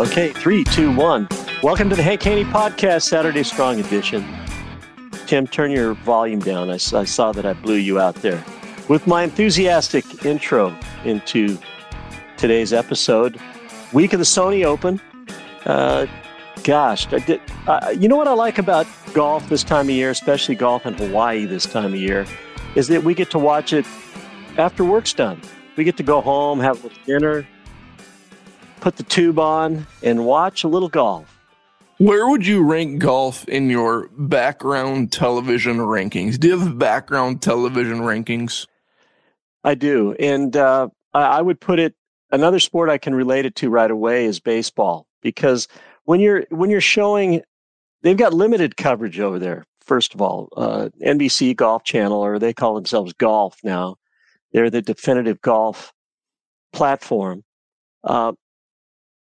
Okay, 3, 2, 1. Welcome to the Hank Haney Podcast, Saturday Strong Edition. Tim, turn your volume down. I saw that I blew you out there. With my enthusiastic intro into today's episode, week of the Sony Open. You know what I like about golf this time of year, especially golf in Hawaii this time of year, is that we get to watch it after work's done. We get to go home, have a little dinner, put the tube on, and watch a little golf. Where would you rank golf in your background television rankings? Do you have background television rankings? I do. And I would put it, another sport I can relate it to right away is baseball. Because when you're showing, they've got limited coverage over there, first of all. NBC Golf Channel, or they call themselves Golf now. They're the definitive golf platform.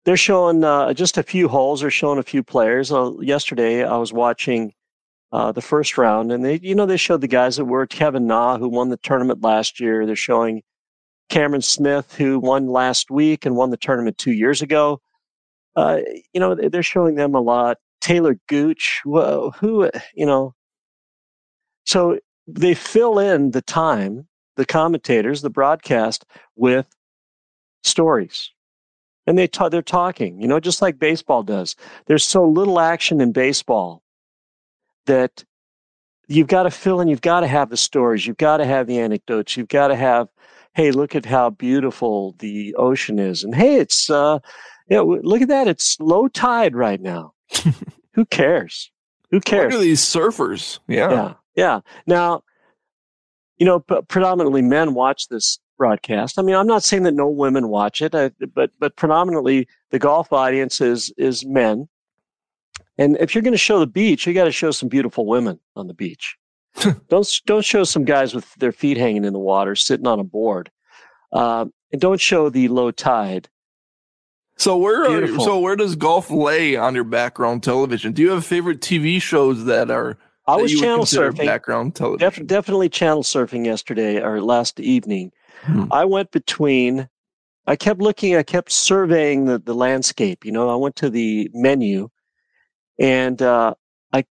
They're showing just a few holes. They're showing a few players. Yesterday, I was watching the first round, and they showed the guys that were Kevin Na, who won the tournament last year. They're showing Cameron Smith, who won last week and won the tournament 2 years ago. They're showing them a lot. Taylor Gooch, So they fill in the time, the commentators, the broadcast, with stories. And they're talking, just like baseball does. There's so little action in baseball that you've got to fill in. You've got to have the stories. You've got to have the anecdotes. You've got to have, hey, look at how beautiful the ocean is. And, hey, it's, look at that. It's low tide right now. Who cares? Who cares? Look at these surfers. Yeah. Now, predominantly men watch this broadcast. I mean, I'm not saying that no women watch it, but predominantly the golf audience is men. And if you're going to show the beach, you got to show some beautiful women on the beach. Don't show some guys with their feet hanging in the water, sitting on a board, and don't show the low tide. So where does golf lay on your background television? Do you have favorite TV shows that are? I was channel surfing. Background television. Definitely channel surfing yesterday or last evening. I kept surveying the landscape. I went to the menu and I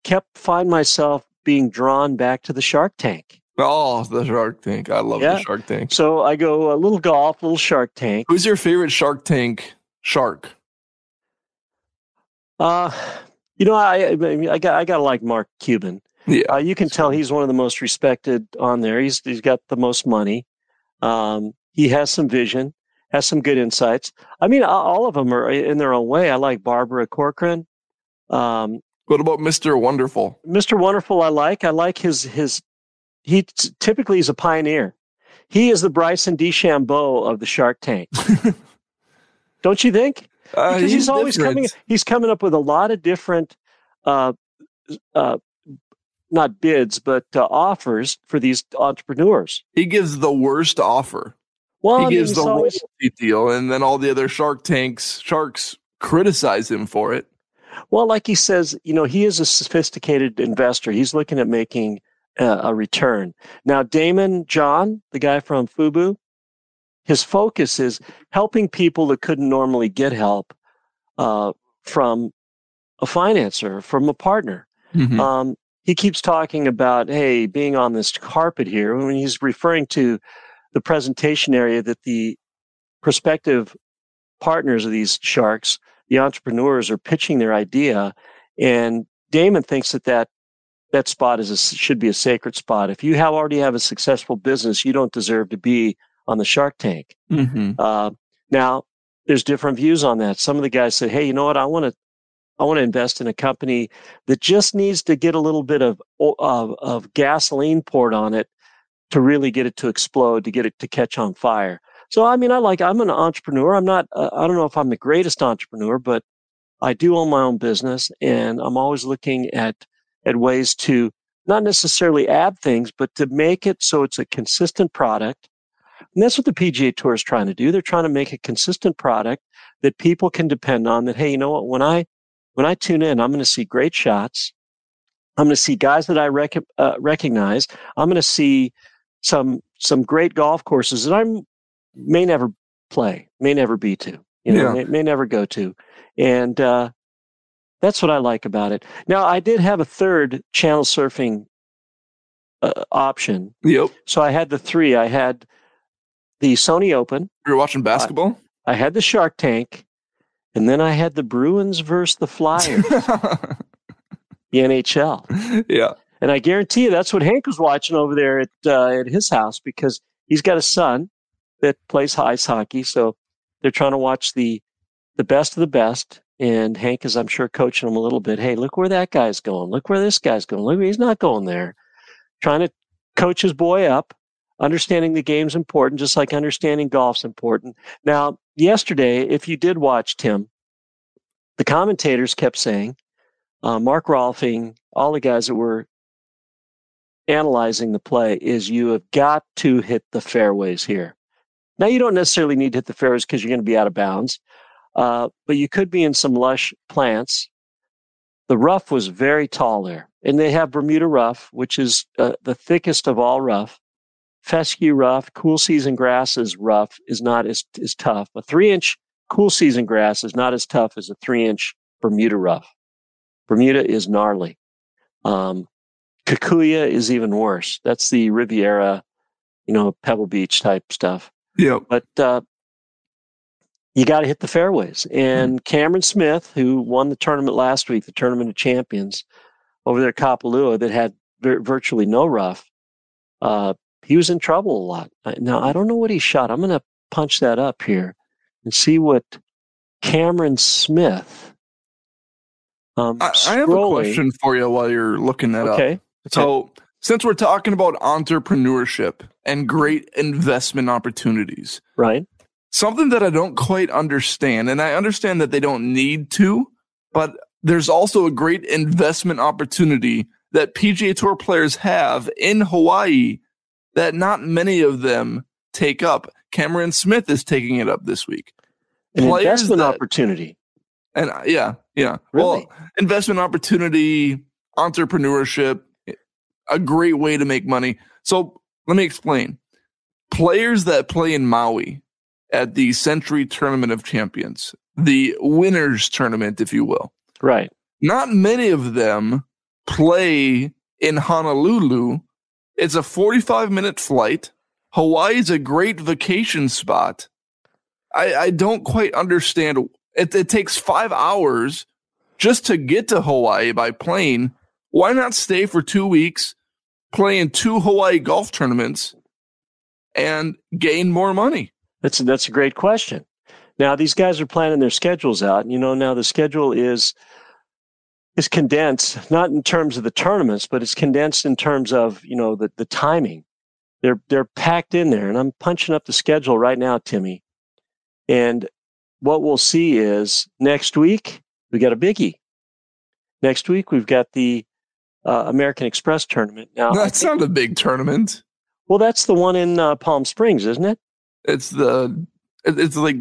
kept finding myself being drawn back to the Shark Tank. Oh, the Shark Tank. I love the Shark Tank. So I go a little golf, little Shark Tank. Who's your favorite Shark Tank shark? You know, I gotta like Mark Cuban. Yeah, you can tell he's one of the most respected on there. He's got the most money. He has some vision, has some good insights. I mean, all of them are in their own way. I like Barbara Corcoran. What about Mr. Wonderful? Mr. Wonderful, I like his. He typically is a pioneer. He is the Bryson DeChambeau of the Shark Tank. Don't you think? Because he's always coming up with a lot of different, not bids, but offers for these entrepreneurs. He gives the worst offer. Well, he gives the royalty deal, and then all the other sharks criticize him for it. Well, like he says, you know, he is a sophisticated investor. He's looking at making a return. Now, Damon John, the guy from FUBU, his focus is helping people that couldn't normally get help from a financer, from a partner. Mm-hmm. He keeps talking about, hey, being on this carpet here. When he's referring to the presentation area that the prospective partners of these sharks, the entrepreneurs, are pitching their idea, and Damon thinks that spot should be a sacred spot. If you already have a successful business, you don't deserve to be on the Shark Tank. Mm-hmm. Now, there's different views on that. Some of the guys said, hey, you know what? I want to invest in a company that just needs to get a little bit of gasoline poured on it to really get it to explode, to get it to catch on fire. So, I mean, I'm an entrepreneur. I'm not, I don't know if I'm the greatest entrepreneur, but I do own my own business, and I'm always looking at ways to not necessarily add things, but to make it so it's a consistent product. And that's what the PGA Tour is trying to do. They're trying to make a consistent product that people can depend on, that, hey, you know what, when I tune in, I'm going to see great shots. I'm going to see guys that I recognize. I'm going to see some great golf courses that I may never play, may never be to, you know, may never go to. And that's what I like about it. Now, I did have a third channel surfing option. Yep. So I had the three. I had the Sony Open. You were watching basketball? I had the Shark Tank, and then I had the Bruins versus the Flyers. The NHL. Yeah. And I guarantee you that's what Hank was watching over there at his house, because he's got a son that plays ice hockey. So they're trying to watch the best of the best. And Hank is, I'm sure, coaching him a little bit. Hey, look where that guy's going. Look where this guy's going. Look, he's not going there. Trying to coach his boy up. Understanding the game's important, just like understanding golf's important. Now, yesterday, if you did watch, Tim, the commentators kept saying, Mark Rolfing, all the guys that were analyzing the play, is you have got to hit the fairways here. Now, you don't necessarily need to hit the fairways because you're going to be out of bounds, but you could be in some lush plants. The rough was very tall there, and they have Bermuda rough, which is the thickest of all rough. Fescue rough, cool season grass is rough, is not as tough. A 3-inch cool season grass is not as tough as a 3-inch Bermuda rough. Bermuda is gnarly. Kikuya is even worse. That's the Riviera, you know, Pebble Beach type stuff. Yeah. But you got to hit the fairways. And Cameron Smith, who won the tournament last week, the Tournament of Champions, over there at Kapalua, that had virtually no rough, he was in trouble a lot. Now, I don't know what he shot. I'm going to punch that up here and see what Cameron Smith... I have a question for you while you're looking that up. So since we're talking about entrepreneurship and great investment opportunities, right? Something that I don't quite understand, and I understand that they don't need to, but there's also a great investment opportunity that PGA Tour players have in Hawaii that not many of them take up. Cameron Smith is taking it up this week. An investment opportunity. And yeah. Really? Well, investment opportunity, entrepreneurship, a great way to make money. So let me explain. Players that play in Maui at the Sentry Tournament of Champions, the winners tournament, if you will. Right. Not many of them play in Honolulu It's a 45-minute flight. Hawaii's a great vacation spot. I don't quite understand. It takes 5 hours just to get to Hawaii by plane. Why not stay for 2 weeks, play in 2 Hawaii golf tournaments, and gain more money? That's a great question. Now, these guys are planning their schedules out. You know, now the schedule is condensed, not in terms of the tournaments, but it's condensed in terms of, you know, the timing. They're packed in there, and I'm punching up the schedule right now, Timmy. And what we'll see is next week, we got a biggie. Next week, we've got the American Express tournament. Now, that's not a big tournament. Well, that's the one in Palm Springs, isn't it? It's like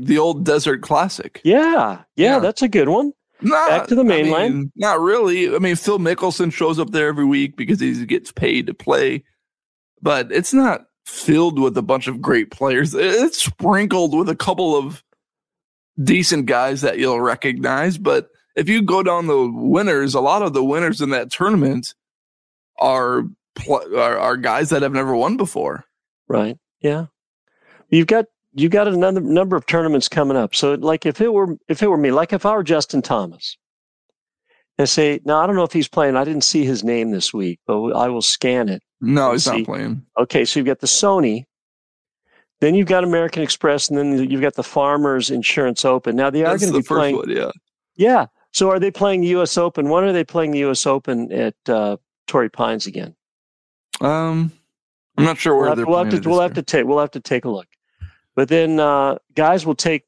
the old Desert Classic. Yeah, that's a good one. Back to the mainland. I mean, not really. I mean, Phil Mickelson shows up there every week because he gets paid to play. But it's not filled with a bunch of great players. It's sprinkled with a couple of decent guys that you'll recognize. But if you go down the winners, a lot of the winners in that tournament are guys that have never won before. Right. Yeah. You've got another number of tournaments coming up. So, like, if it were me, like if I were Justin Thomas, and say, no, I don't know if he's playing. I didn't see his name this week, but I will scan it. No, he's not playing. Okay, so you've got the Sony, then you've got American Express, and then you've got the Farmers Insurance Open. Now, they are going to be playing. That's the first one, yeah. Yeah. So, are they playing the U.S. Open? When are they playing the U.S. Open at Torrey Pines again? I'm not sure where they're playing. We'll have to take a look. But then guys will take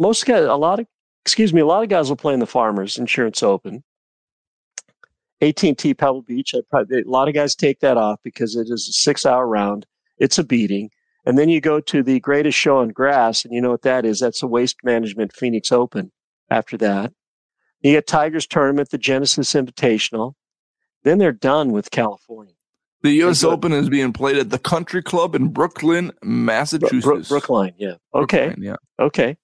most guys. A lot of guys will play in the Farmers Insurance Open. AT&T Pebble Beach. A lot of guys take that off because it is a 6-hour round. It's a beating, and then you go to the Greatest Show on Grass, and you know what that is? That's the Waste Management Phoenix Open. After that, you get Tigers Tournament, the Genesis Invitational. Then they're done with California. The U.S. Open is being played at the Country Club in Brookline, Massachusetts. Brookline, yeah. Okay. Brookline, yeah. Okay.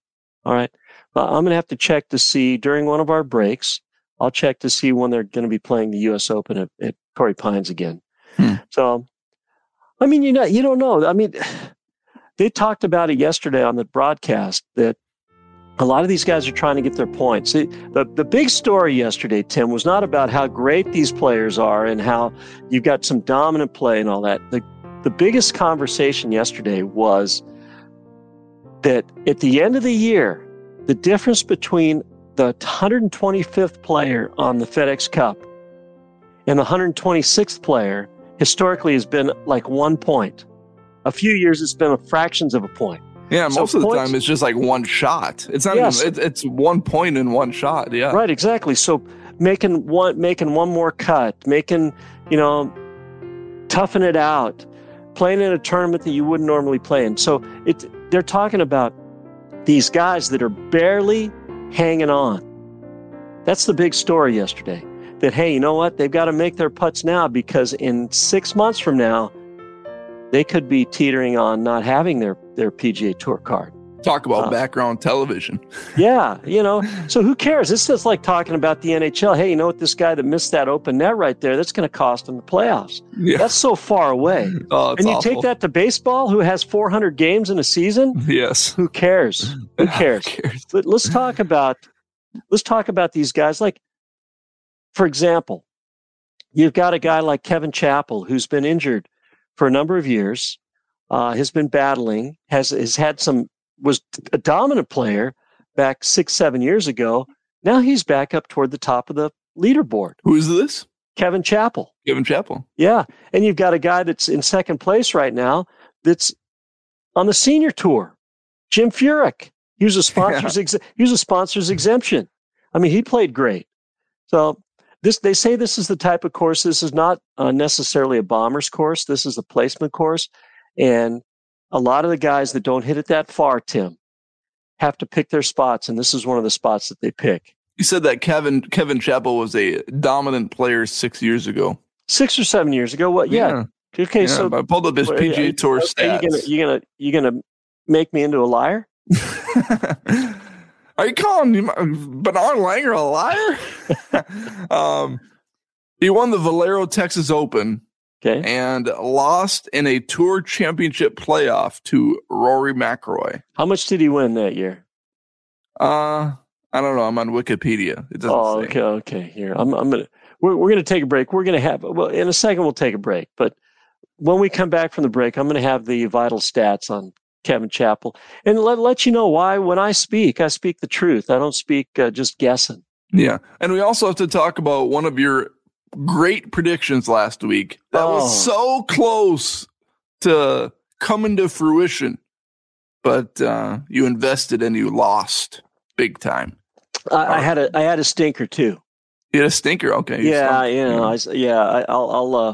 All right. Well, I'm going to have to check to see during one of our breaks. I'll check to see when they're going to be playing the U.S. Open at Torrey Pines again. So, I mean, you don't know. I mean, they talked about it yesterday on the broadcast that a lot of these guys are trying to get their points. The big story yesterday, Tim, was not about how great these players are and how you've got some dominant play and all that. The biggest conversation yesterday was that at the end of the year, the difference between the 125th player on the FedEx Cup and the 126th player historically has been like 1 point. A few years, it's been fractions of a point. Yeah, most of the time it's just like one shot. It's not even, it's 1 point in one shot. Yeah, right, exactly. So making one more cut, toughing it out, playing in a tournament that you wouldn't normally play in. So they're talking about these guys that are barely hanging on. That's the big story yesterday. That hey, you know what? They've got to make their putts now because in 6 months from now, they could be teetering on not having their PGA Tour card. Talk about background television. Yeah, so who cares? This is like talking about the NHL. Hey, you know what? This guy that missed that open net right there, that's going to cost him the playoffs. Yeah. That's so far away. Oh, and you awful. Take that to baseball, who has 400 games in a season? Yes. Who cares? Who cares? Who cares? But let's talk about these guys. Like, for example, you've got a guy like Kevin Chappell, who's been injured for a number of years, has been battling, was a dominant player back 6-7 years ago. Now he's back up toward the top of the leaderboard. Who is this? Kevin Chappell. Kevin Chappell. Yeah. And you've got a guy that's in second place right now that's on the senior tour. Jim Furyk. He was a sponsor's exemption. I mean, he played great. So they say this is the type of course. This is not necessarily a bomber's course. This is a placement course. And a lot of the guys that don't hit it that far, Tim, have to pick their spots, and this is one of the spots that they pick. You said that Kevin Chappell was a dominant player 6 years ago. 6 or 7 years ago? What? Yeah. Okay, yeah, so I pulled up his PGA Tour stats. You gonna make me into a liar? Are you calling Bernard Langer a liar? He won the Valero Texas Open Okay. And lost in a Tour Championship playoff to Rory McIlroy. How much did he win that year? I don't know. I'm on Wikipedia. It doesn't say. Okay. Here, I'm gonna. We're gonna take a break. We're gonna have. Well, in a second, we'll take a break. But when we come back from the break, I'm gonna have the vital stats on Kevin Chappell and let you know why. When I speak the truth. I don't speak just guessing. Yeah, and we also have to talk about one of your great predictions last week. That was so close to coming to fruition, but you invested and you lost big time. I had a stinker too. You had a stinker, okay? I'll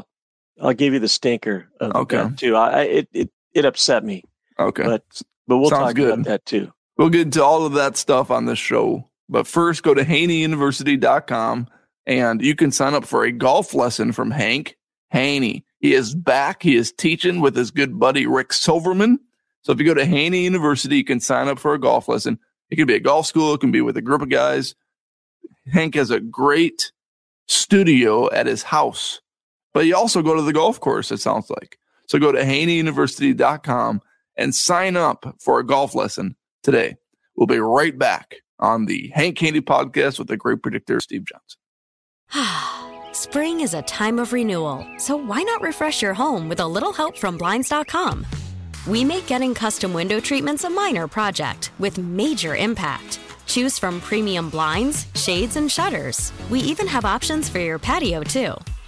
give you the stinker that too. It upset me. Okay, but we'll talk about that too. We'll get into all of that stuff on this show. But first, go to HaneyUniversity.com. And you can sign up for a golf lesson from Hank Haney. He is back. He is teaching with his good buddy, Rick Silverman. So if you go to Haney University, you can sign up for a golf lesson. It can be at golf school. It can be with a group of guys. Hank has a great studio at his house. But you also go to the golf course, it sounds like. So go to HaneyUniversity.com and sign up for a golf lesson today. We'll be right back on the Hank Haney Podcast with the great predictor, Steve Johnson. Spring is a time of renewal, so why not refresh your home with a little help from Blinds.com? We make getting custom window treatments a minor project with major impact. Choose from premium blinds, shades, and shutters. We even have options for your patio too.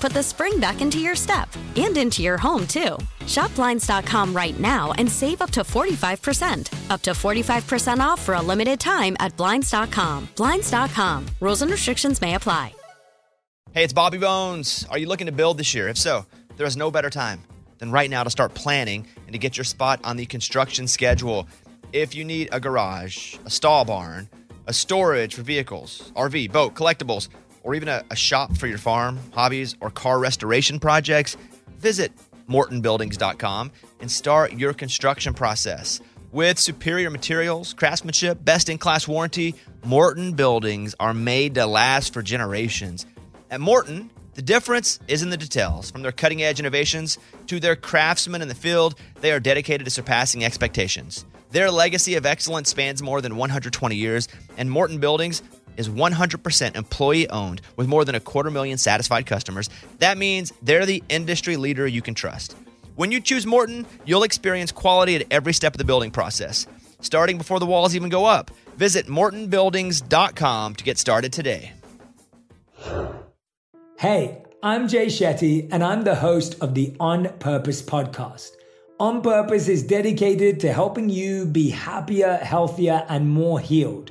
put the spring back into your step. And into your home, too. Shop Blinds.com right now and save up to 45%. Up to 45% off for a limited time at Blinds.com. Blinds.com. Rules and restrictions may apply. Hey, it's Bobby Bones. Are you looking to build this year? If so, there is no better time than right now to start planning and to get your spot on the construction schedule. If you need a garage, a stall barn, a storage for vehicles, RV, boat, collectibles, or even a shop for your farm, hobbies, or car restoration projects, visit MortonBuildings.com and start your construction process. With superior materials, craftsmanship, best-in-class warranty, Morton Buildings are made to last for generations. At Morton, the difference is in the details. From their cutting-edge innovations to their craftsmen in the field, they are dedicated to surpassing expectations. Their legacy of excellence spans more than 120 years, and Morton Buildings is 100% employee-owned with more than 250,000 satisfied customers. That means they're the industry leader you can trust. When you choose Morton, you'll experience quality at every step of the building process, starting before the walls even go up. Visit MortonBuildings.com to get started today. Hey, I'm Jay Shetty, and I'm the host of the On Purpose podcast. On Purpose is dedicated to helping you be happier, healthier, and more healed.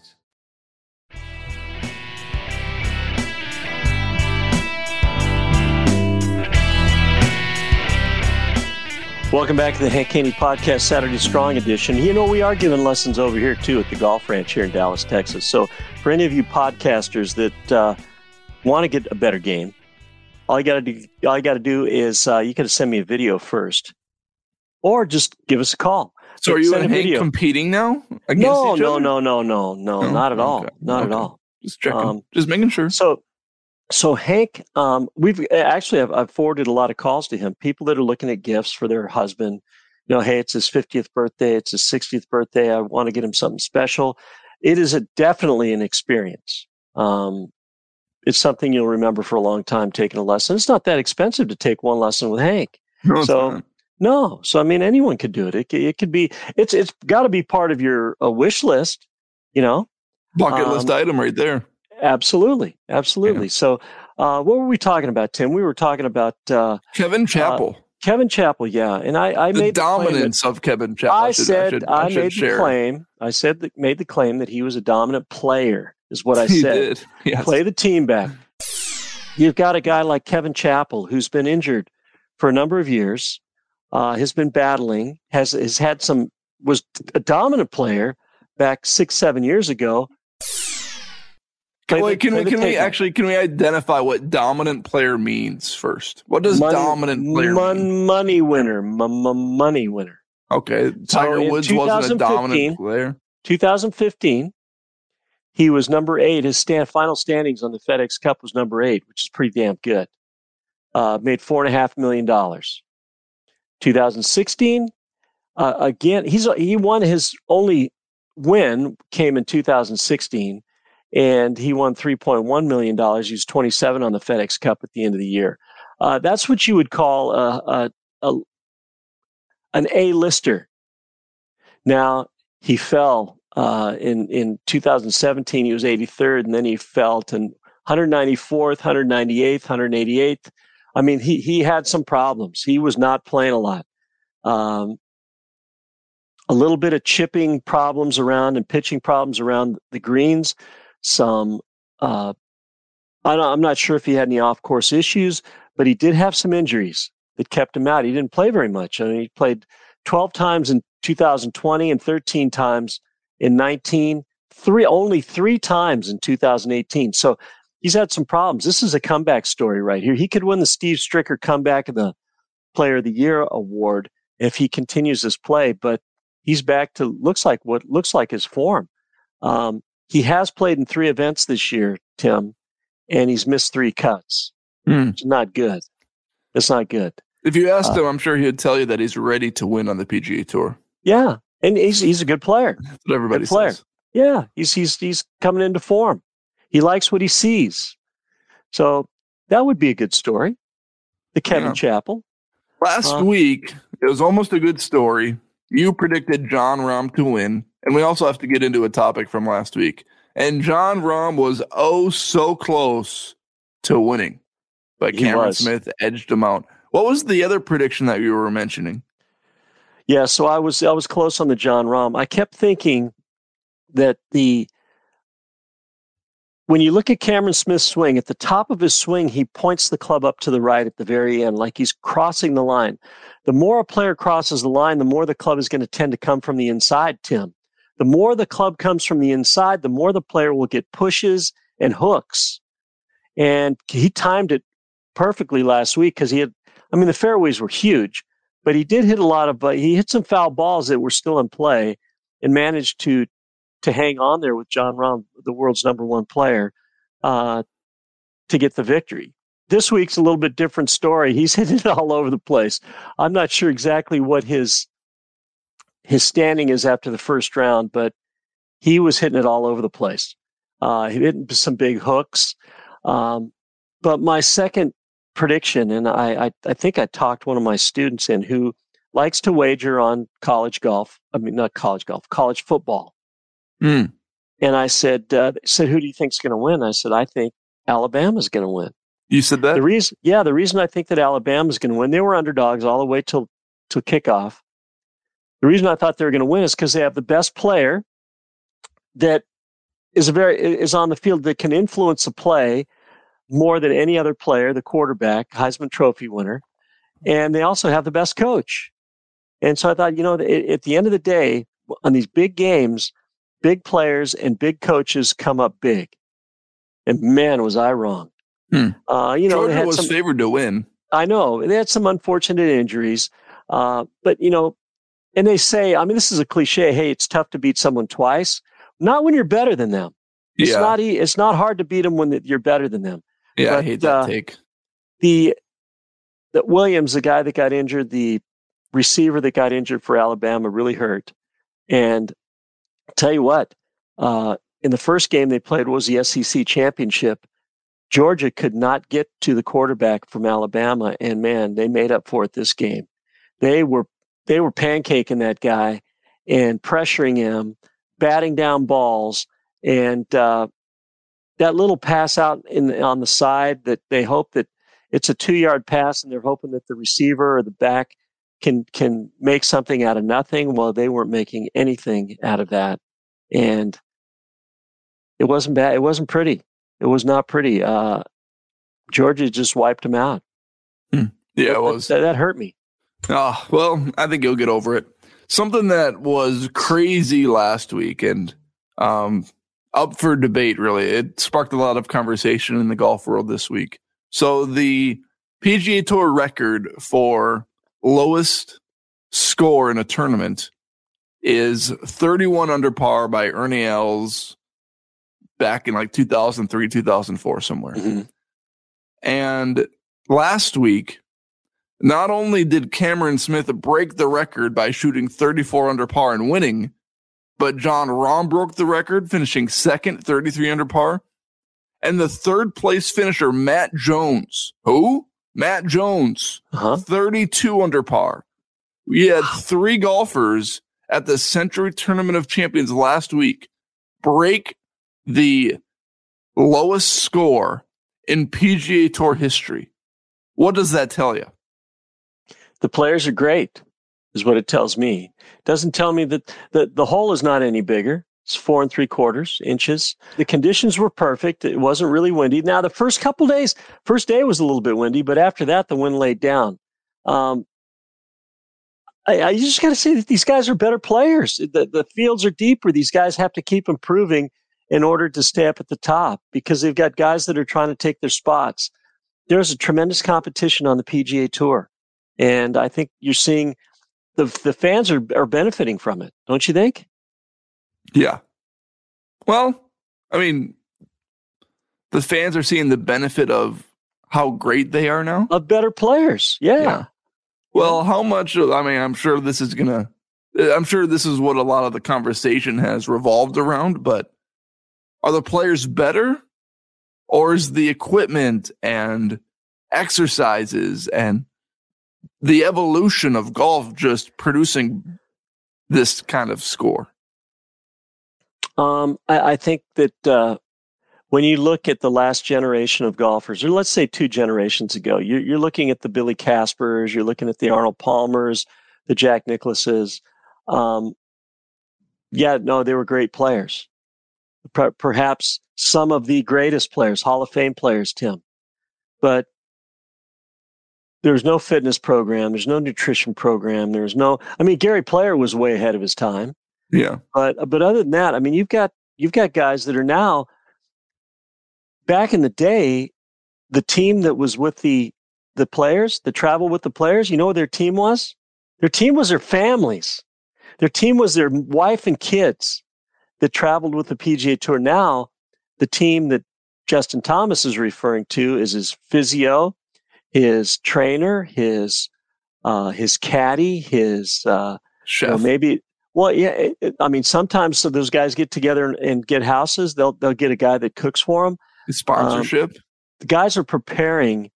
Welcome back to the Hank Haney Podcast, Saturday Strong Edition. You know, we are giving lessons over here, too, at the Golf Ranch here in Dallas, Texas. So for any of you podcasters that want to get a better game, all you got to do is you can send me a video first, or just give us a call. So are you and Hank competing now? No, not at all. Okay. Not at all. Just checking, just making sure. So Hank, we've actually I've forwarded a lot of calls to him. People that are looking at gifts for their husband. You know, hey, it's his 50th birthday. It's his 60th birthday. I want to get him something special. It is definitely an experience. It's something you'll remember for a long time, taking a lesson. It's not that expensive to take one lesson with Hank. No, so no. So, I mean, anyone could do it. It could be, it's got to be part of your wish list, you know. Bucket list item right there. Absolutely. Absolutely. Yeah. So what were we talking about, Tim? We were talking about Kevin Chappell. Kevin Chappell, yeah. And I made the dominance of Kevin Chappell. I made the claim that he was a dominant player, is what I said. He did. Yes. Play the team back. You've got a guy like Kevin Chappell who's been injured for a number of years, has been battling, was a dominant player back 6-7 years ago. Can we identify what dominant player means first? What does dominant player mean? Money winner. Money winner. Okay. Tiger Woods wasn't a dominant player. 2015, he was number 8. His final standings on the FedEx Cup was number 8, which is pretty damn good. Made $4.5 million. 2016, again, he won his only win came in 2016. And he won $3.1 million. He was 27 on the FedEx Cup at the end of the year. That's what you would call an A-lister. Now, he fell in 2017. He was 83rd, and then he fell to 194th, 198th, 188th. I mean, he had some problems. He was not playing a lot. A little bit of chipping problems around and pitching problems around the greens. Some, I'm not sure if he had any off-course issues, but he did have some injuries that kept him out. He didn't play very much. I mean, he played 12 times in 2020 and 13 times in 19, only 3 times in 2018. So he's had some problems. This is a comeback story right here. He could win the Steve Stricker Comeback of the Player of the Year award if he continues his play, but he's back to what looks like his form. He has played in 3 events this year, Tim, and he's missed 3 cuts. Mm. It's not good. It's not good. If you asked him, I'm sure he'd tell you that he's ready to win on the PGA Tour. Yeah, and he's a good player. That's what everybody says. Yeah, he's coming into form. He likes what he sees. So that would be a good story. The Kevin Chappell. Last week, it was almost a good story. You predicted Jon Rahm to win. And we also have to get into a topic from last week. And Jon Rahm was so close to winning, but Cameron Smith edged him out. What was the other prediction that you were mentioning? Yeah, so I was close on the Jon Rahm. I kept thinking that when you look at Cameron Smith's swing, at the top of his swing, he points the club up to the right at the very end, like he's crossing the line. The more a player crosses the line, the more the club is going to tend to come from the inside, Tim. The more the club comes from the inside, the more the player will get pushes and hooks. And he timed it perfectly last week because the fairways were huge, but he did hit he hit some foul balls that were still in play and managed to hang on there with Jon Rahm, the world's number 1 player, to get the victory. This week's a little bit different story. He's hitting it all over the place. I'm not sure exactly what his standing is after the first round, but he was hitting it all over the place. He hit some big hooks. But my second prediction, and I think I talked one of my students in who likes to wager on college football. Mm. And I said, who do you think's going to win? I said, I think Alabama's going to win. You said that? The reason I think that Alabama's going to win, they were underdogs all the way till kickoff. The reason I thought they were going to win is because they have the best player that is on the field that can influence the play more than any other player, the quarterback, Heisman Trophy winner. And they also have the best coach. And so I thought, you know, at the end of the day, on these big games, big players and big coaches come up big. And man, was I wrong. Hmm. Georgia was favored to win. I know. They had some unfortunate injuries. But, you know, and they say, I mean, this is a cliche. Hey, it's tough to beat someone twice. Not when you're better than them. It's not it's not hard to beat them when you're better than them. Yeah, but I hate that take. The Williams, the guy that got injured, the receiver that got injured for Alabama, really hurt. And I'll tell you what, in the first game they played was the SEC championship. Georgia could not get to the quarterback from Alabama, and man, they made up for it this game. They were pancaking that guy and pressuring him, batting down balls, and that little pass out on the side that they hope that it's a 2-yard pass, and they're hoping that the receiver or the back can make something out of nothing. Well, they weren't making anything out of that, and it wasn't bad. It wasn't pretty. It was not pretty. Georgia just wiped him out. Yeah, it was. That hurt me. Well, I think you'll get over it. Something that was crazy last week and up for debate, really. It sparked a lot of conversation in the golf world this week. So the PGA Tour record for lowest score in a tournament is 31 under par by Ernie Els. Back in like 2003, 2004, somewhere. Mm-hmm. And last week, not only did Cameron Smith break the record by shooting 34 under par and winning, but Jon Rahm broke the record, finishing second, 33 under par. And the third place finisher, Matt Jones. Who? Matt Jones, 32 under par. We had three golfers at the Sentry Tournament of Champions last week break the lowest score in PGA Tour history. What does that tell you? The players are great, is what it tells me. It doesn't tell me that the hole is not any bigger. It's 4 3/4 inches. The conditions were perfect. It wasn't really windy. Now, the first day was a little bit windy, but after that, the wind laid down. I just got to say that these guys are better players. The fields are deeper. These guys have to keep improving in order to stay up at the top, because they've got guys that are trying to take their spots. There's a tremendous competition on the PGA Tour, and I think you're seeing the fans are benefiting from it, don't you think? Yeah. Well, I mean, the fans are seeing the benefit of how great they are now. Of better players, yeah. Well, how much? I mean, I'm sure this is what a lot of the conversation has revolved around, but are the players better, or is the equipment and exercises and the evolution of golf just producing this kind of score? I think that when you look at the last generation of golfers, or let's say two generations ago, you're looking at the Billy Caspers, you're looking at the Arnold Palmers, the Jack Nicklases. They were great players. Perhaps some of the greatest players, Hall of Fame players, Tim. But there's no fitness program. There's no nutrition program. There's no, Gary Player was way ahead of his time. Yeah. But other than that, you've got guys that are now, back in the day, the team that was with the players, that traveled with the players, you know what their team was? Their team was their families. Their team was their wife and kids that traveled with the PGA Tour. Now, the team that Justin Thomas is referring to is his physio, his trainer, his caddy, his chef. Sometimes so those guys get together and get houses. They'll get a guy that cooks for them. The sponsorship. The guys are preparing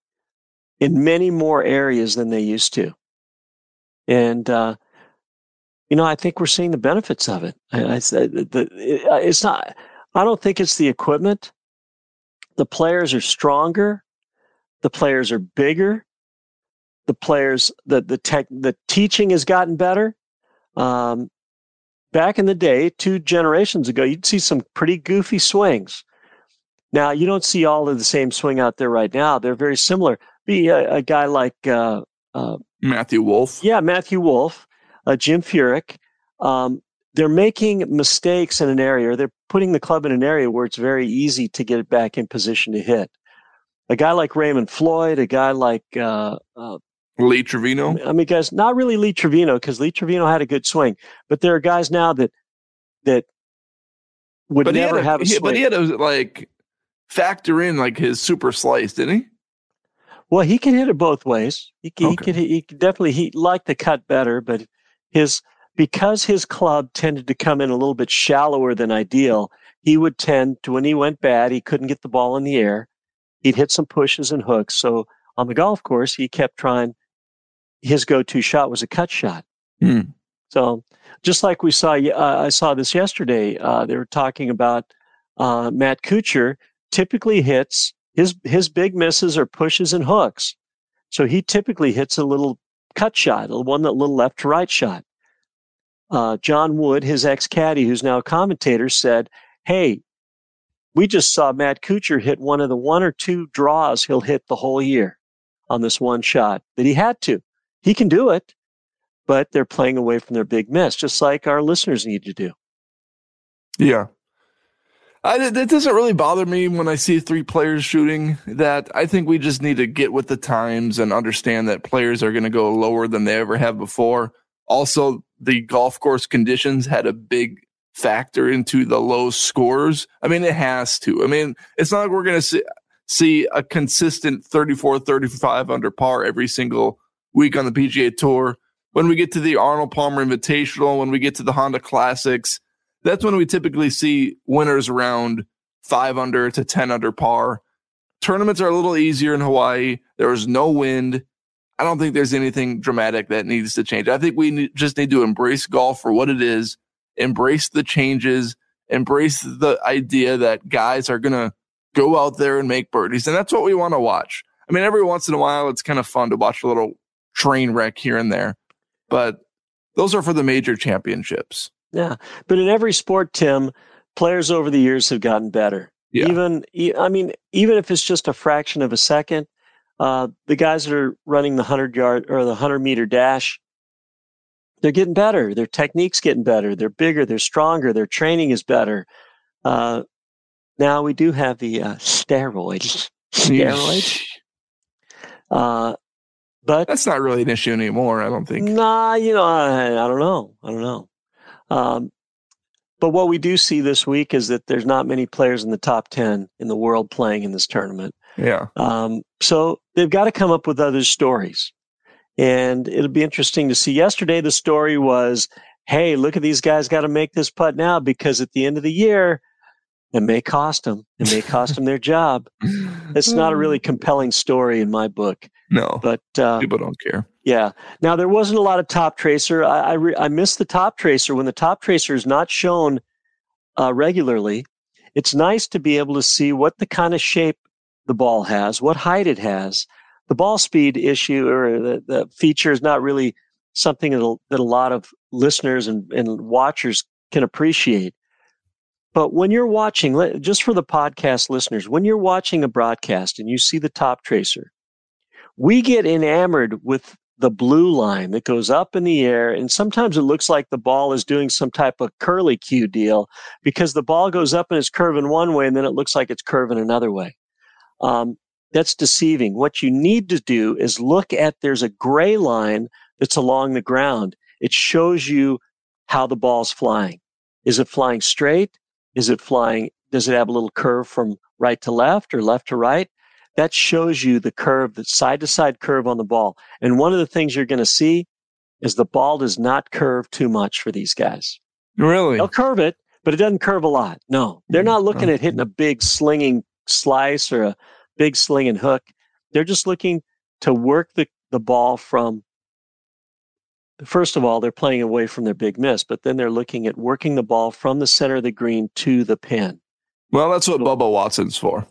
in many more areas than they used to, and I think we're seeing the benefits of it. It's not. I don't think it's the equipment. The players are stronger. The players are bigger. The players, the teaching has gotten better. Back in the day, two generations ago, you'd see some pretty goofy swings. Now you don't see all of the same swing out there right now. They're very similar. Be a guy like Matthew Wolff. Yeah, Matthew Wolff. Jim Furyk, they're making mistakes in an area, or they're putting the club in an area where it's very easy to get it back in position to hit. A guy like Raymond Floyd, a guy like Lee Trevino. Guys, not really Lee Trevino, because Lee Trevino had a good swing, but there are guys now that would never have a swing. But he had to, like, factor in, like, his super slice, didn't he? Well, he can hit it both ways. He liked the cut better, but because his club tended to come in a little bit shallower than ideal, he would tend to, when he went bad, he couldn't get the ball in the air. He'd hit some pushes and hooks. So on the golf course, he kept trying. His go-to shot was a cut shot. Mm. So just like we saw, I saw this yesterday. They were talking about Matt Kuchar typically hits. His big misses are pushes and hooks. So he typically hits a little cut shot, a little left to right shot. John Wood, his ex-caddy, who's now a commentator, said, hey, we just saw Matt Kuchar hit one or two draws he'll hit the whole year on this one shot that he had to. He can do it, but they're playing away from their big miss, just like our listeners need to do. Yeah. It doesn't really bother me when I see three players shooting that. I think we just need to get with the times and understand that players are going to go lower than they ever have before. Also, the golf course conditions had a big factor into the low scores. I mean, it has to. I mean, it's not like we're going to see a consistent 34, 35 under par every single week on the PGA Tour. When we get to the Arnold Palmer Invitational, when we get to the Honda Classics, that's when we typically see winners around 5 under to 10 under par. Tournaments are a little easier in Hawaii. There is no wind. I don't think there's anything dramatic that needs to change. I think we just need to embrace golf for what it is, embrace the changes, embrace the idea that guys are going to go out there and make birdies. And that's what we want to watch. I mean, every once in a while, it's kind of fun to watch a little train wreck here and there. But those are for the major championships. Yeah, but in every sport, Tim, players over the years have gotten better. Yeah. Even if it's just a fraction of a second, the guys that are running the 100-yard or the 100-meter dash, they're getting better. Their technique's getting better. They're bigger. They're stronger. Their training is better. Now we do have the steroids. Steroids. But that's not really an issue anymore, I don't think. Nah, I don't know. But what we do see this week is that there's not many players in the top 10 in the world playing in this tournament. Yeah. So they've got to come up with other stories. And it'll be interesting to see. Yesterday, the story was, hey, look at these guys got to make this putt now because at the end of the year, it may cost them. It may cost them their job. It's not a really compelling story in my book. No, but people don't care. Yeah. Now, there wasn't a lot of top tracer. I miss the top tracer. When the top tracer is not shown regularly, it's nice to be able to see what the kind of shape the ball has, what height it has. The ball speed issue or the feature is not really something that a lot of listeners and watchers can appreciate. But when you're watching, just for the podcast listeners, when you're watching a broadcast and you see the top tracer, we get enamored with the blue line that goes up in the air, and sometimes it looks like the ball is doing some type of curly-Q deal because the ball goes up and it's curving one way, and then it looks like it's curving another way. That's deceiving. What you need to do is look at there's a gray line that's along the ground. It shows you how the ball's flying. Is it flying straight? Is it flying? Does it have a little curve from right to left or left to right? That shows you the curve, the side-to-side curve on the ball. And one of the things you're going to see is the ball does not curve too much for these guys. Really? They'll curve it, but it doesn't curve a lot. No, they're not looking at hitting a big slinging slice or a big slinging hook. They're just looking to work the ball from, first of all, they're playing away from their big miss, but then they're looking at working the ball from the center of the green to the pin. Well, that's what Bubba Watson's for.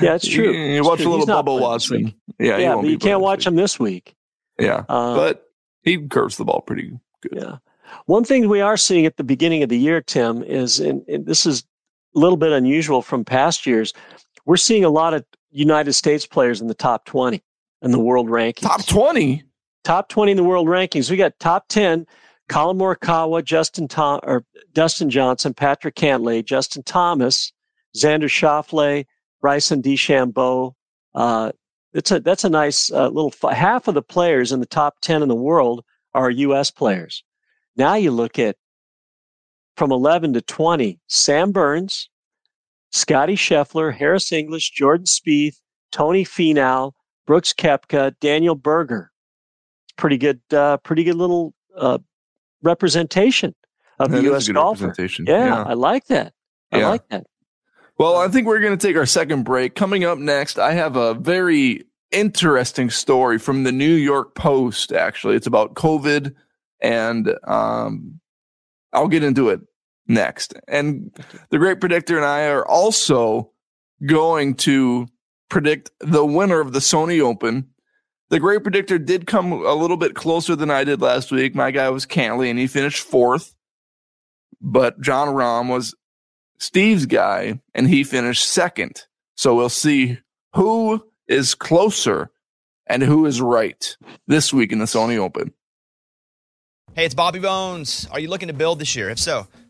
Yeah, it's true. You watch a little Bubba Watson. Yeah, but you can't watch him this week. Yeah, but he curves the ball pretty good. Yeah. One thing we are seeing at the beginning of the year, Tim, is, and this is a little bit unusual from past years, we're seeing a lot of United States players in the top 20 in the world rankings. Top 20? Top 20 in the world rankings. We got top 10, Colin Morikawa, Dustin Johnson, Patrick Cantlay, Justin Thomas, Xander Schauffele, Bryson DeChambeau. That's a nice little half of the players in the top 10 in the world are U.S. players. Now you look at from 11 to 20, Sam Burns, Scotty Scheffler, Harris English, Jordan Spieth, Tony Finau, Brooks Koepka, Daniel Berger. Pretty good little representation of the U.S. golfer. Yeah, I like that. Well, I think we're going to take our second break. Coming up next, I have a very interesting story from the New York Post, actually. It's about COVID, and I'll get into it next. And the Great Predictor and I are also going to predict the winner of the Sony Open. The Great Predictor did come a little bit closer than I did last week. My guy was Cantley, and he finished fourth. But John Rahm was Steve's guy, and he finished second. So we'll see who is closer and who is right this week in the Sony Open. Hey, it's Bobby Bones. Are you looking to build this year? If so,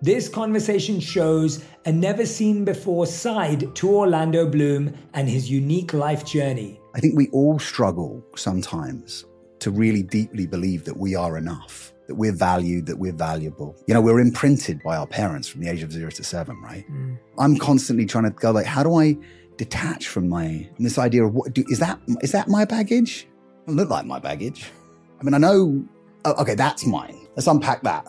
This conversation shows a never-seen-before side to Orlando Bloom and his unique life journey. I think we all struggle sometimes to really deeply believe that we are enough, that we're valued, that we're valuable. You know, we're imprinted by our parents from the age of 0 to 7, right? Mm. I'm constantly trying to go like, how do I detach from this idea of is that my baggage? It doesn't look like my baggage. I mean, I know, okay, that's mine. Let's unpack that.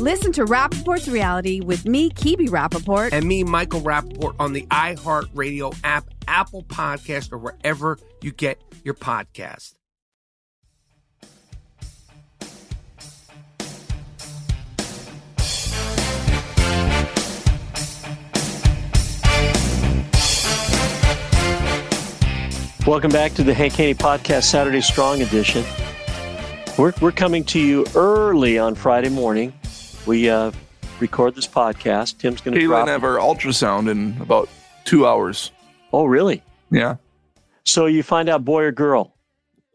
Listen to Rappaport's Reality with me, Kibi Rappaport. And me, Michael Rappaport, on the iHeartRadio app, Apple Podcast, or wherever you get your podcast. Welcome back to the Hank Haney Podcast Saturday Strong Edition. We're coming to you early on Friday morning. We record this podcast. Tim's going to drop. Have our ultrasound in about 2 hours. Oh, really? Yeah. So you find out boy or girl?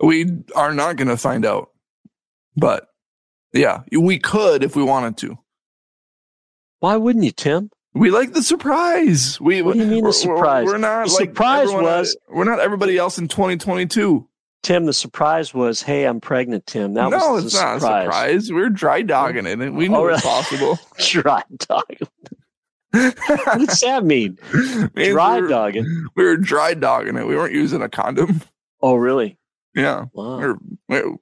We are not going to find out. But, yeah, we could if we wanted to. Why wouldn't you, Tim? We like the surprise. What do you mean the surprise? We're not the like surprise was... We're not everybody else in 2022. Tim, the surprise was, hey, I'm pregnant, Tim. It's not a surprise. We're dry dogging it. We knew it was possible. Dry dogging. What does that mean? Dry dogging. We were dry dogging it. We weren't using a condom. Oh, really? Yeah. Wow.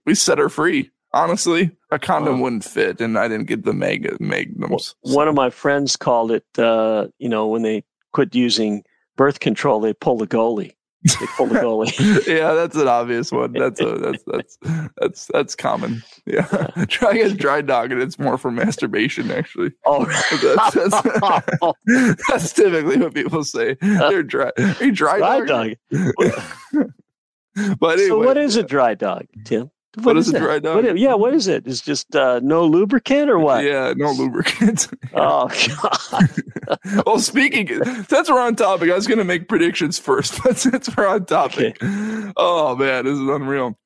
We set her free. Honestly, a condom wouldn't fit, and I didn't get the magnums. One of my friends called it, when they quit using birth control, they pull the goalie. Yeah, that's an obvious one. That's common. Yeah, try against dry dog, and it's more for masturbation, actually. Oh, that's typically what people say. They're dry. Are you dry dog? But anyway, so what is a dry dog, Tim? What is a dry dog? What is it? It's just no lubricant or what? Yeah, no lubricant. Oh, God. Well, speaking of, since we're on topic, I was going to make predictions first, but since we're on topic, okay. Oh, man, this is unreal.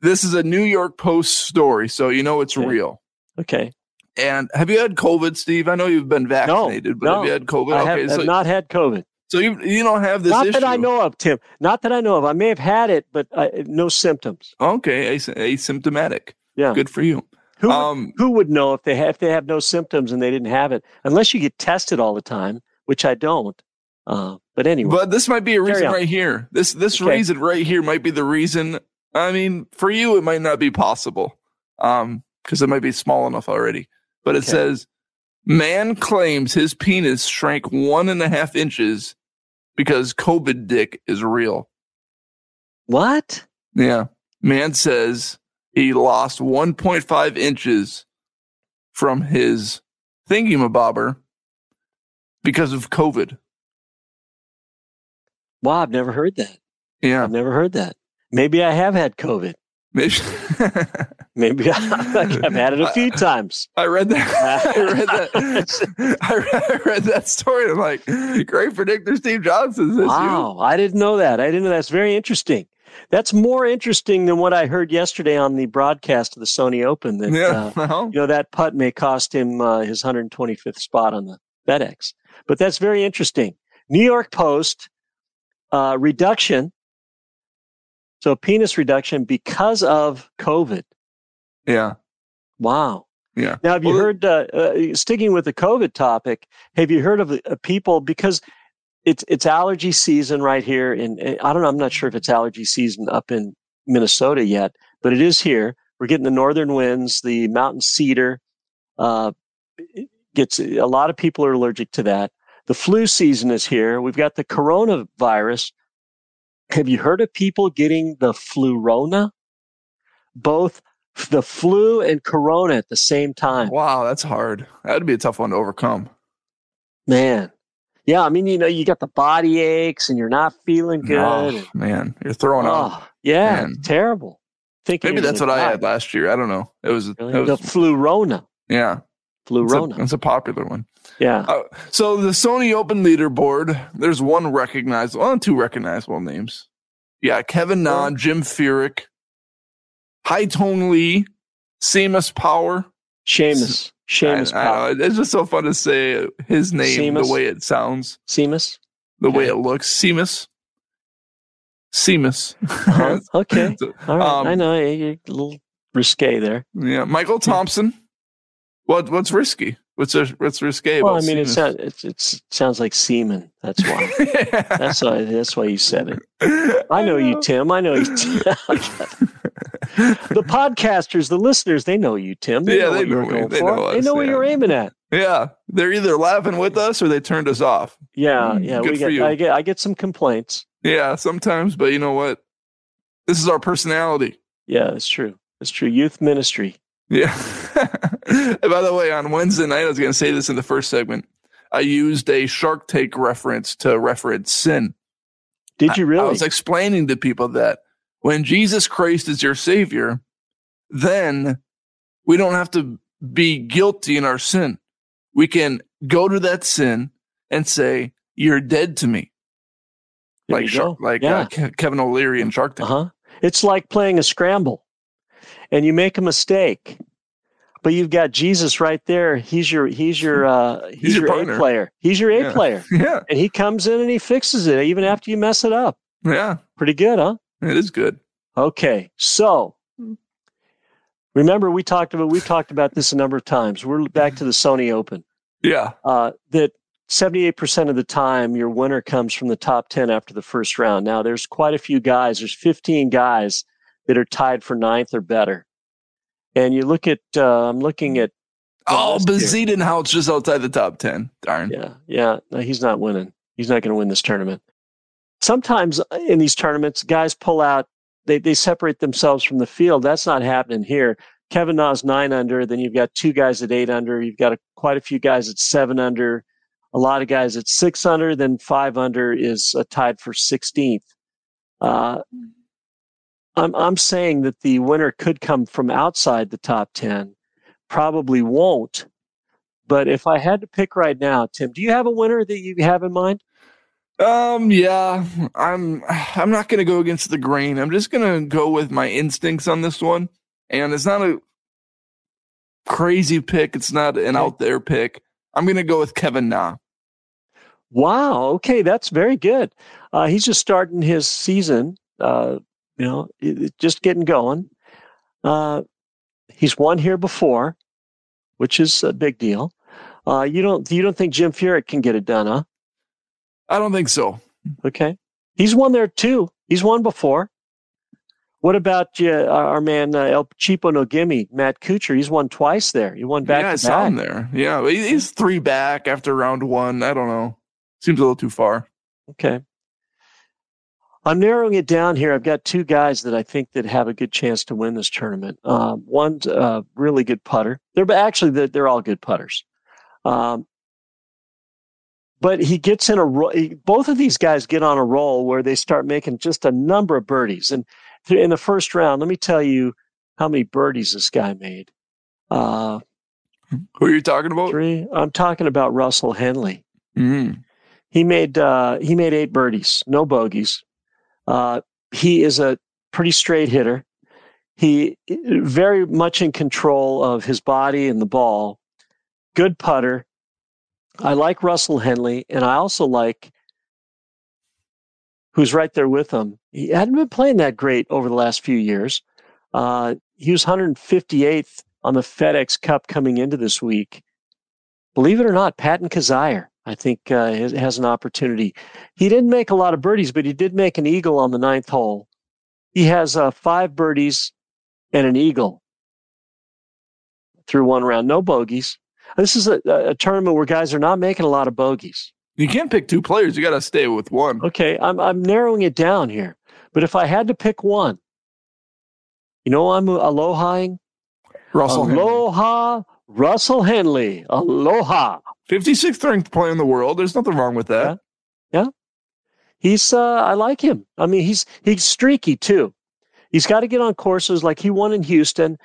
This is a New York Post story, so you know it's real. Okay. And have you had COVID, Steve? I know you've been vaccinated, but have you had COVID? I have not had COVID. So you don't have this issue? Not that I know of, Tim. Not that I know of. I may have had it, but no symptoms. Okay, asymptomatic. Yeah. Good for you. Who would know if they have no symptoms and they didn't have it? Unless you get tested all the time, which I don't. But anyway. But this might be a reason right here. This reason right here might be the reason. I mean, for you, it might not be possible because it might be small enough already. But it says, man claims his penis shrank 1.5 inches. Because COVID dick is real. What? Yeah. Man says he lost 1.5 inches from his thingamabobber because of COVID. Wow, I've never heard that. Yeah. I've never heard that. Maybe I have had COVID. Maybe I've had it a few times. I read that story. And I'm like, great predictor, Steve Johnson. Wow, you? I didn't know that. That's very interesting. That's more interesting than what I heard yesterday on the broadcast of the Sony Open. That that putt may cost him his 125th spot on the FedEx. But that's very interesting. New York Post reduction. So penis reduction because of COVID. Yeah. Wow. Yeah. Now, have you heard, sticking with the COVID topic, have you heard of people, because it's allergy season right here. And I don't know, I'm not sure if it's allergy season up in Minnesota yet, but it is here. We're getting the northern winds, the mountain cedar. A lot of people are allergic to that. The flu season is here. We've got the coronavirus. Have you heard of people getting the flurona? Both the flu and corona at the same time. Wow, that's hard. That'd be a tough one to overcome. Man. Yeah, I mean, you got the body aches and you're not feeling good. Oh, man, you're throwing up. Yeah, man. Terrible. Maybe that's what I had last year. I don't know. It was the flurona. Yeah. Flurona. That's a popular one. Yeah. So the Sony Open leaderboard, there's two recognizable names. Yeah, Kevin Na, Jim Furyk, Haitong Lee, Seamus Power. I know, it's just so fun to say his name Seamus. The way it sounds. Seamus. The way it looks. Seamus. Uh-huh. Okay. All right. I know. You're a little risque there. Yeah. Michael Thompson. What's risky? What's risque about? Well, I mean, it sounds like semen. That's why. Yeah. That's why you said it. I know you, Tim. I know you, Tim. The podcasters, the listeners, they know you, Tim. They know what you're aiming at. Yeah, they're either laughing with us or they turned us off. Yeah, yeah. I get some complaints. Yeah, sometimes, but you know what? This is our personality. Yeah, it's true. It's true. Youth ministry. Yeah. By the way, on Wednesday night, I was going to say this in the first segment. I used a Shark Tank reference to reference sin. Did you really? I was explaining to people that when Jesus Christ is your Savior, then we don't have to be guilty in our sin. We can go to that sin and say, "You're dead to me," Kevin O'Leary in Shark Tank. Uh-huh. It's like playing a scramble. And you make a mistake, but you've got Jesus right there. He's your A player. He's your A player. Yeah. And he comes in and he fixes it even after you mess it up. Yeah. Pretty good, huh? It is good. Okay. So remember we've talked about this a number of times. We're back to the Sony Open. Yeah. That 78% of the time your winner comes from the top 10 after the first round. Now there's quite a few guys. There's 15 guys that are tied for ninth or better. And you look at, I'm looking at. Oh, Bezuidenhout's just outside the top 10. Darn. Yeah. Yeah. No, he's not winning. He's not going to win this tournament. Sometimes in these tournaments, guys pull out, they separate themselves from the field. That's not happening here. Kevin Na's 9 under. Then you've got two guys at 8 under. You've got quite a few guys at 7 under. A lot of guys at 6 under. Then 5 under is tied for 16th. I'm saying that the winner could come from outside the top 10. Probably won't. But if I had to pick right now, Tim, do you have a winner that you have in mind? Yeah, I'm not going to go against the grain. I'm just going to go with my instincts on this one. And it's not a crazy pick. It's not an out there pick. I'm going to go with Kevin Na. Wow. Okay. That's very good. He's just starting his season, just getting going. He's won here before, which is a big deal. You don't think Jim Furyk can get it done, huh? I don't think so. Okay. He's won there too. He's won before. What about our man El Cheapo No Gimme, Matt Kuchar? He's won twice there. He won back. Yeah, I saw him there. Yeah, he's 3 back after round 1. I don't know. Seems a little too far. Okay. I'm narrowing it down here. I've got 2 guys that I think that have a good chance to win this tournament. One's a really good putter. They're all good putters. But he gets in a roll. Both of these guys get on a roll where they start making just a number of birdies. And in the first round, let me tell you how many birdies this guy made. Who are you talking about? 3. I'm talking about Russell Henley. Mm. He made 8 birdies, no bogeys. He is a pretty straight hitter. He very much in control of his body and the ball. Good putter. I like Russell Henley, and I also like who's right there with him. He hadn't been playing that great over the last few years. He was 158th on the FedEx Cup coming into this week. Believe it or not, Patton Kizzire, I think, has an opportunity. He didn't make a lot of birdies, but he did make an eagle on the 9th hole. He has 5 birdies and an eagle through one round. No bogeys. This is a tournament where guys are not making a lot of bogeys. You can't pick 2 players. You got to stay with one. Okay, I'm narrowing it down here. But if I had to pick one, I'm alohaing. Russell Henley. Aloha, Russell Henley. Aloha. 56th ranked player in the world. There's nothing wrong with that. Yeah. He's I like him. I mean, he's streaky too. He's got to get on courses like he won in Houston.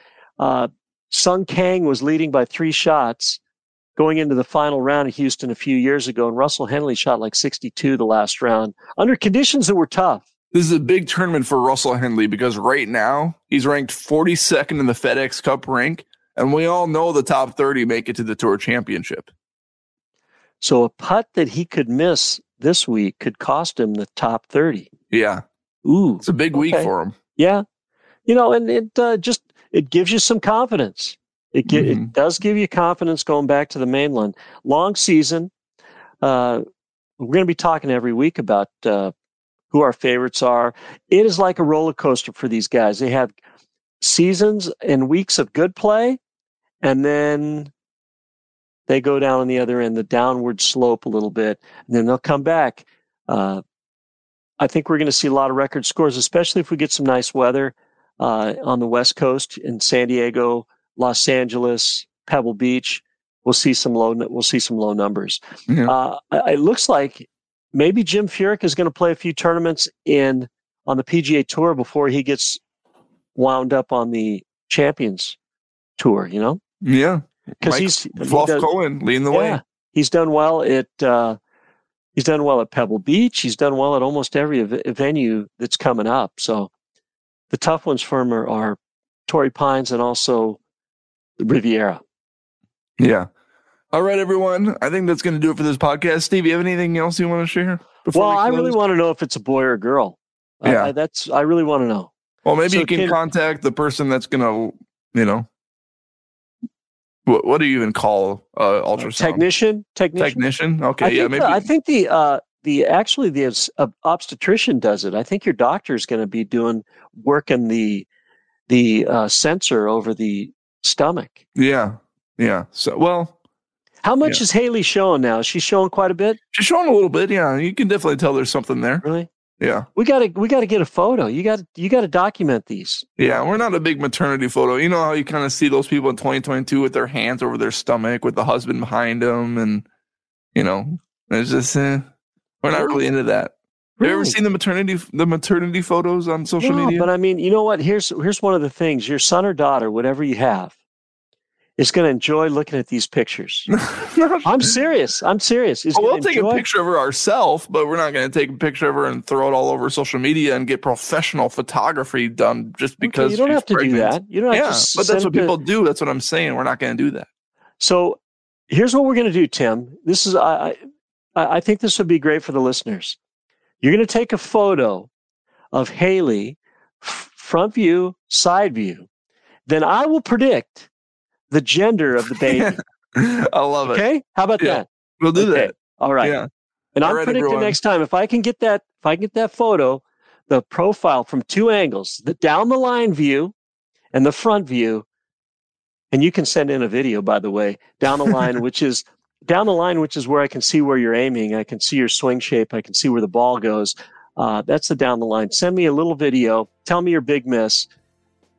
Sung Kang was leading by 3 shots going into the final round of Houston a few years ago, and Russell Henley shot like 62 the last round under conditions that were tough. This is a big tournament for Russell Henley because right now he's ranked 42nd in the FedEx Cup rank, and we all know the top 30 make it to the Tour Championship. So a putt that he could miss this week could cost him the top 30. Yeah. Ooh. It's a big week for him. Yeah. And it just... it gives you some confidence. It does give you confidence going back to the mainland. Long season. We're going to be talking every week about who our favorites are. It is like a roller coaster for these guys. They have seasons and weeks of good play, and then they go down on the other end, the downward slope a little bit, and then they'll come back. I think we're going to see a lot of record scores, especially if we get some nice weather. On the West Coast in San Diego, Los Angeles, Pebble Beach, we'll see some low numbers. Yeah. It looks like maybe Jim Furyk is going to play a few tournaments on the PGA Tour before he gets wound up on the Champions Tour. Yeah, because Cohen leading the way. He's done well at Pebble Beach. He's done well at almost every venue that's coming up. So. The tough ones for him are Torrey Pines and also Riviera. Yeah. All right, everyone. I think that's going to do it for this podcast. Steve, you have anything else you want to share? Well, I really want to know if it's a boy or a girl. Yeah. I really want to know. Well, maybe you can contact the person that's going to, what do you even call ultrasound? Technician. Okay. Maybe. I think the obstetrician does it. I think your doctor is going to be working the the sensor over the stomach. Yeah. So, well, how much is Haley showing now? Is she showing quite a bit? She's showing a little bit. Yeah, you can definitely tell there's something there. Really? Yeah. We got to get a photo. You got to document these. Yeah, we're not a big maternity photo. You know how you kind of see those people in 2022 with their hands over their stomach, with the husband behind them, and you know, it's just we're not really into that. Really? Have you ever seen the maternity photos on social media? But I mean, you know what? Here's one of the things: your son or daughter, whatever you have, is going to enjoy looking at these pictures. I'm serious. We'll take a picture of her ourselves, but we're not going to take a picture of her and throw it all over social media and get professional photography done just because you don't have to do that. You don't have to. But that's what people do. That's what I'm saying. We're not going to do that. So here's what we're going to do, Tim. This is I think this would be great for the listeners. You're going to take a photo of Haley, front view, side view. Then I will predict the gender of the baby. I love it. Okay? How about that? We'll do that. All right. Yeah. And I'm predicting next time, if I can get that photo, the profile from two angles, the down the line view and the front view. And you can send in a video, by the way, down the line, which is where I can see where you're aiming. I can see your swing shape. I can see where the ball goes. That's the down the line. Send me a little video. Tell me your big miss.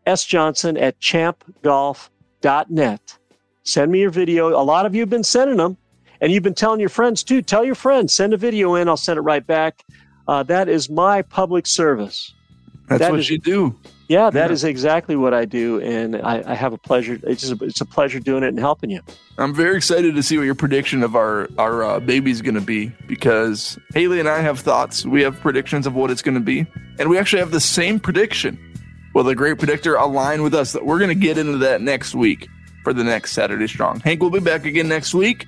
sjohnson@champgolf.net. Send me your video. A lot of you have been sending them, and you've been telling your friends too. Tell your friends. Send a video in. I'll send it right back. That is my public service. That's what you do. Yeah, that is exactly what I do, and I have a pleasure. It's a pleasure doing it and helping you. I'm very excited to see what your prediction of our baby is going to be, because Haley and I have thoughts. We have predictions of what it's going to be, and we actually have the same prediction. Will the great predictor align with us? We're going to get into that next week for the next Saturday Strong. Hank will be back again next week.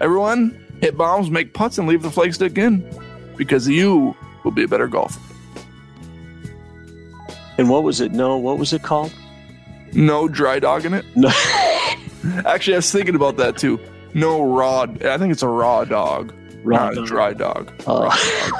Everyone, hit bombs, make putts, and leave the flake stick in, because you will be a better golfer. And what was it? No, what was it called? No dry dog in it? No. Actually, I was thinking about that too. No raw. I think it's a raw dog. Raw not dog. A dry dog. Raw dog.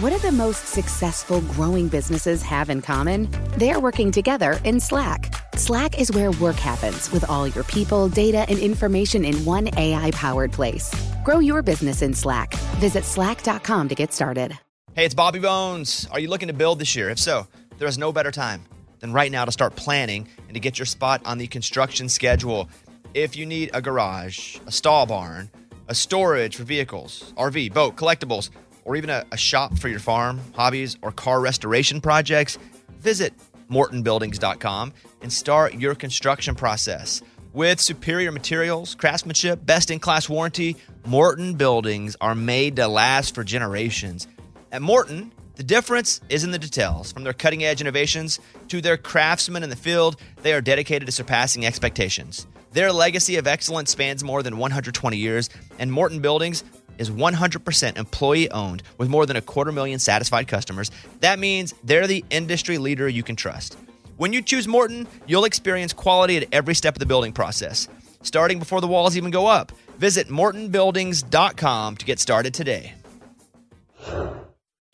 What do the most successful growing businesses have in common? They're working together in Slack. Slack is where work happens, with all your people, data, and information in one AI-powered place. Grow your business in Slack. Visit slack.com to get started. Hey, it's Bobby Bones. Are you looking to build this year? If so, there is no better time than right now to start planning and to get your spot on the construction schedule. If you need a garage, a stall barn, a storage for vehicles, RV, boat, collectibles, or even a shop for your farm, hobbies, or car restoration projects, visit MortonBuildings.com and start your construction process. With superior materials, craftsmanship, best-in-class warranty, Morton Buildings are made to last for generations. At Morton, the difference is in the details. From their cutting-edge innovations to their craftsmen in the field, they are dedicated to surpassing expectations. Their legacy of excellence spans more than 120 years, and Morton Buildings is 100% employee-owned with more than 250,000 satisfied customers. That means they're the industry leader you can trust. When you choose Morton, you'll experience quality at every step of the building process, starting before the walls even go up. Visit MortonBuildings.com to get started today.